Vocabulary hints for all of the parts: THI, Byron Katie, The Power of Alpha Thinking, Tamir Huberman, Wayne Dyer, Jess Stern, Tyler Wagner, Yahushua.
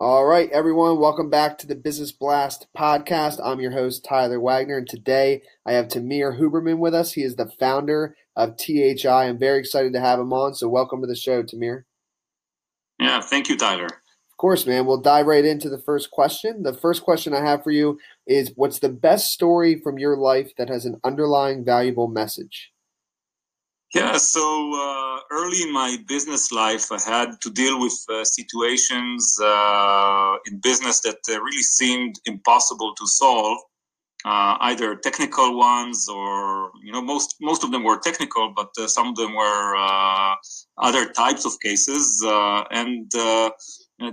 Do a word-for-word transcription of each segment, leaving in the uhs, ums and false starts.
All right, everyone, welcome back to the Business Blast Podcast. I'm your host, Tyler Wagner, and today I have Tamir Huberman with us. He is the founder of T H I. I'm very excited to have him on, so welcome to the show, Tamir. Yeah, thank you, Tyler. Of course, man. We'll dive right into the first question. The first question I have for you is, what's the best story from your life that has an underlying valuable message? Yeah, so uh, early in my business life, I had to deal with uh, situations uh, in business that uh, really seemed impossible to solve, uh, either technical ones or, you know, most, most of them were technical, but uh, some of them were uh, other types of cases. Uh, and uh,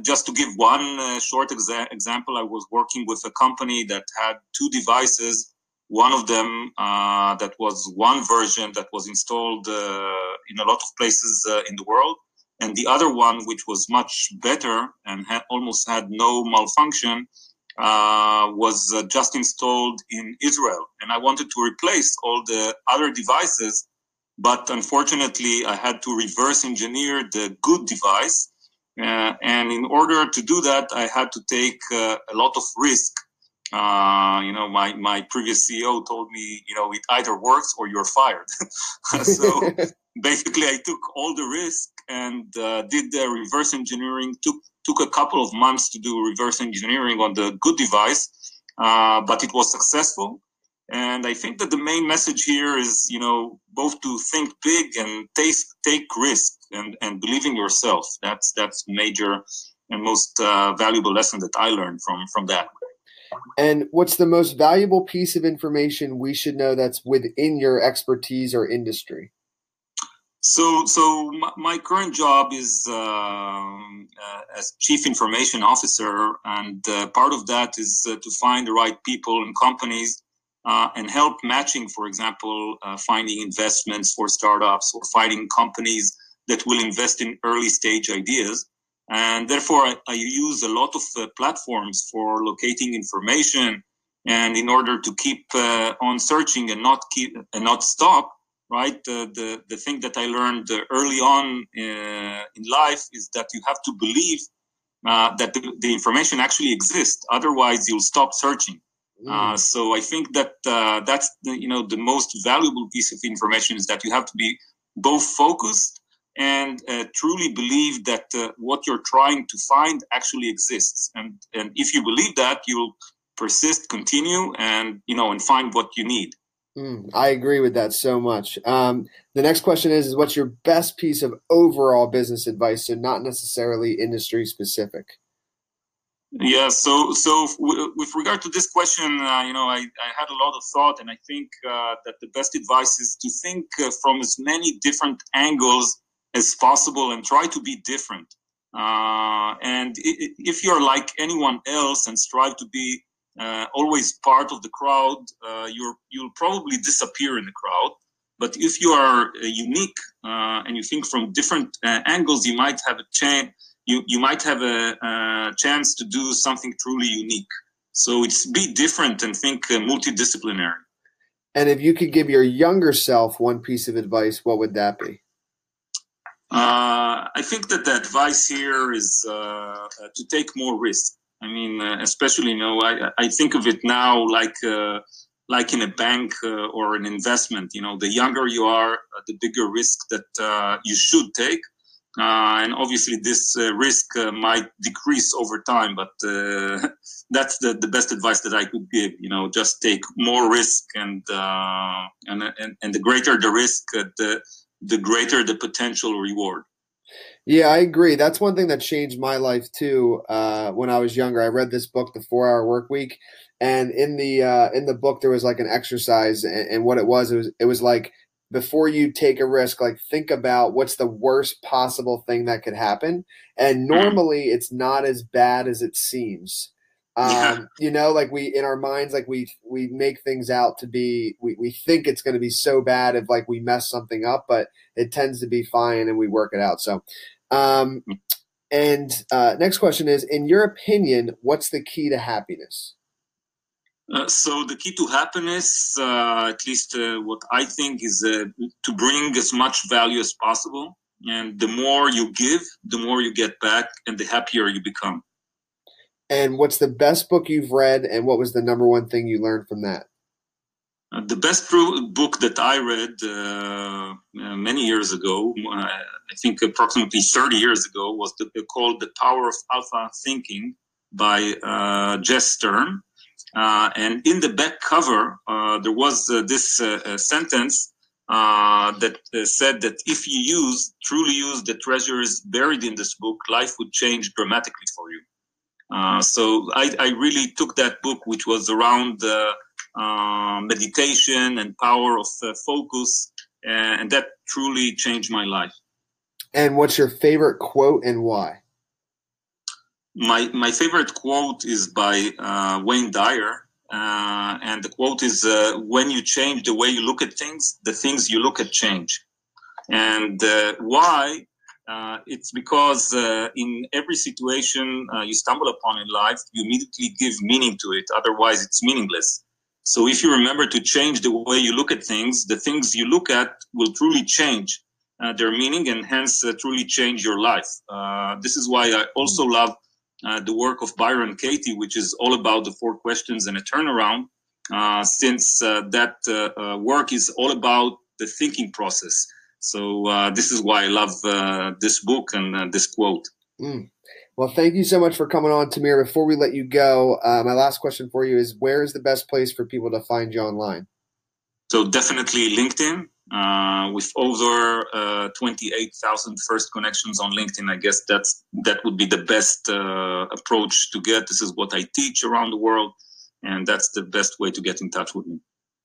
just to give one uh, short exa- example, I was working with a company that had two devices. One of them uh, that was one version that was installed uh, in a lot of places uh, in the world, and the other one, which was much better and had almost had no malfunction, uh, was uh, just installed in Israel. And I wanted to replace all the other devices, but unfortunately, I had to reverse engineer the good device. Uh, and in order to do that, I had to take uh, a lot of risk. Uh, you know, my, my previous C E O told me, you know, it either works or you're fired. So basically I took all the risk and uh, did the reverse engineering, took, took a couple of months to do reverse engineering on the good device, uh, but it was successful. And I think that the main message here is, you know, both to think big and take, take risk and, and believe in yourself. That's, that's major and most uh, valuable lesson that I learned from, from that. And what's the most valuable piece of information we should know that's within your expertise or industry? So, so my current job is uh, uh, as Chief Information Officer, and uh, part of that is uh, to find the right people and companies uh, and help matching, for example, uh, finding investments for startups or finding companies that will invest in early stage ideas. And therefore, I, I use a lot of uh, platforms for locating information, and in order to keep uh, on searching and not keep and not stop, right? Uh, the the thing that I learned early on uh, in life is that you have to believe uh, that the, the information actually exists. Otherwise, you'll stop searching. Mm. Uh, so I think that uh, that's the, you know the most valuable piece of information is that you have to be both focused and uh, truly believe that uh, what you're trying to find actually exists. And and if you believe that, you'll persist, continue, and, you know, and find what you need. Mm, I agree with that so much. Um, the next question is, is, what's your best piece of overall business advice, so not necessarily industry specific? Yeah, so so w- with regard to this question, uh, you know, I, I had a lot of thought, and I think uh, that the best advice is to think uh, from as many different angles as possible and try to be different. Uh, and if you're like anyone else and strive to be uh, always part of the crowd, uh, you're, you'll probably disappear in the crowd. But if you are unique uh, and you think from different uh, angles, you might have a chance. You you might have a, a chance to do something truly unique. So it's be different and think uh, multidisciplinary. And if you could give your younger self one piece of advice, what would that be? Uh, I think that the advice here is uh, to take more risk. I mean, uh, especially, you know, I, I think of it now like uh, like in a bank uh, or an investment. You know, the younger you are, uh, the bigger risk that uh, you should take. Uh, and obviously this uh, risk uh, might decrease over time, but uh, that's the, the best advice that I could give. You know, just take more risk, and uh, and, and and the greater the risk, uh, the the greater the potential reward. Yeah, I agree. That's one thing that changed my life too. Uh, when I was younger, I read this book, The four hour Workweek, and in the uh, in the book there was like an exercise, and, and what it was, it was it was like, before you take a risk, like think about what's the worst possible thing that could happen, and normally it's not as bad as it seems. Um, yeah. You know, like we, in our minds, like we, we make things out to be, we, we think it's going to be so bad if like we mess something up, but it tends to be fine and we work it out. So, um, and, uh, next question is, in your opinion, what's the key to happiness? Uh, so the key to happiness, uh, at least uh, what I think is uh, to bring as much value as possible. And the more you give, the more you get back and the happier you become. And what's the best book you've read, and what was the number one thing you learned from that? Uh, the best pro- book that I read uh, uh, many years ago, uh, I think approximately thirty years ago, was the, uh, called The Power of Alpha Thinking by uh, Jess Stern. Uh, and in the back cover, uh, there was uh, this uh, uh, sentence uh, that uh, said that if you use, truly use the treasures buried in this book, life would change dramatically for you. Uh, so I, I really took that book, which was around uh, uh, meditation and power of uh, focus, and that truly changed my life. And what's your favorite quote and why? My my favorite quote is by uh, Wayne Dyer, uh, and the quote is, uh, when you change the way you look at things, the things you look at change. And uh, why? Uh, it's because uh, in every situation uh, you stumble upon in life, you immediately give meaning to it. Otherwise, it's meaningless. So if you remember to change the way you look at things, the things you look at will truly change uh, their meaning and hence uh, truly change your life. Uh, this is why I also love uh, the work of Byron Katie, which is all about the four questions and a turnaround, uh, since uh, that uh, uh, work is all about the thinking process. So uh, this is why I love uh, this book and uh, this quote. Mm. Well, thank you so much for coming on, Tamir. Before we let you go, uh, my last question for you is, where is the best place for people to find you online? So definitely LinkedIn. Uh, with over uh, twenty-eight thousand first connections on LinkedIn, I guess that's that would be the best uh, approach to get. This is what I teach around the world, and that's the best way to get in touch with me.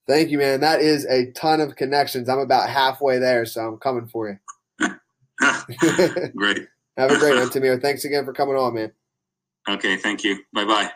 Thank you, man. That is a ton of connections. I'm about halfway there, so I'm coming for you. Great. Have a great one, Tamir. Thanks again for coming on, man. Okay, thank you. Bye-bye.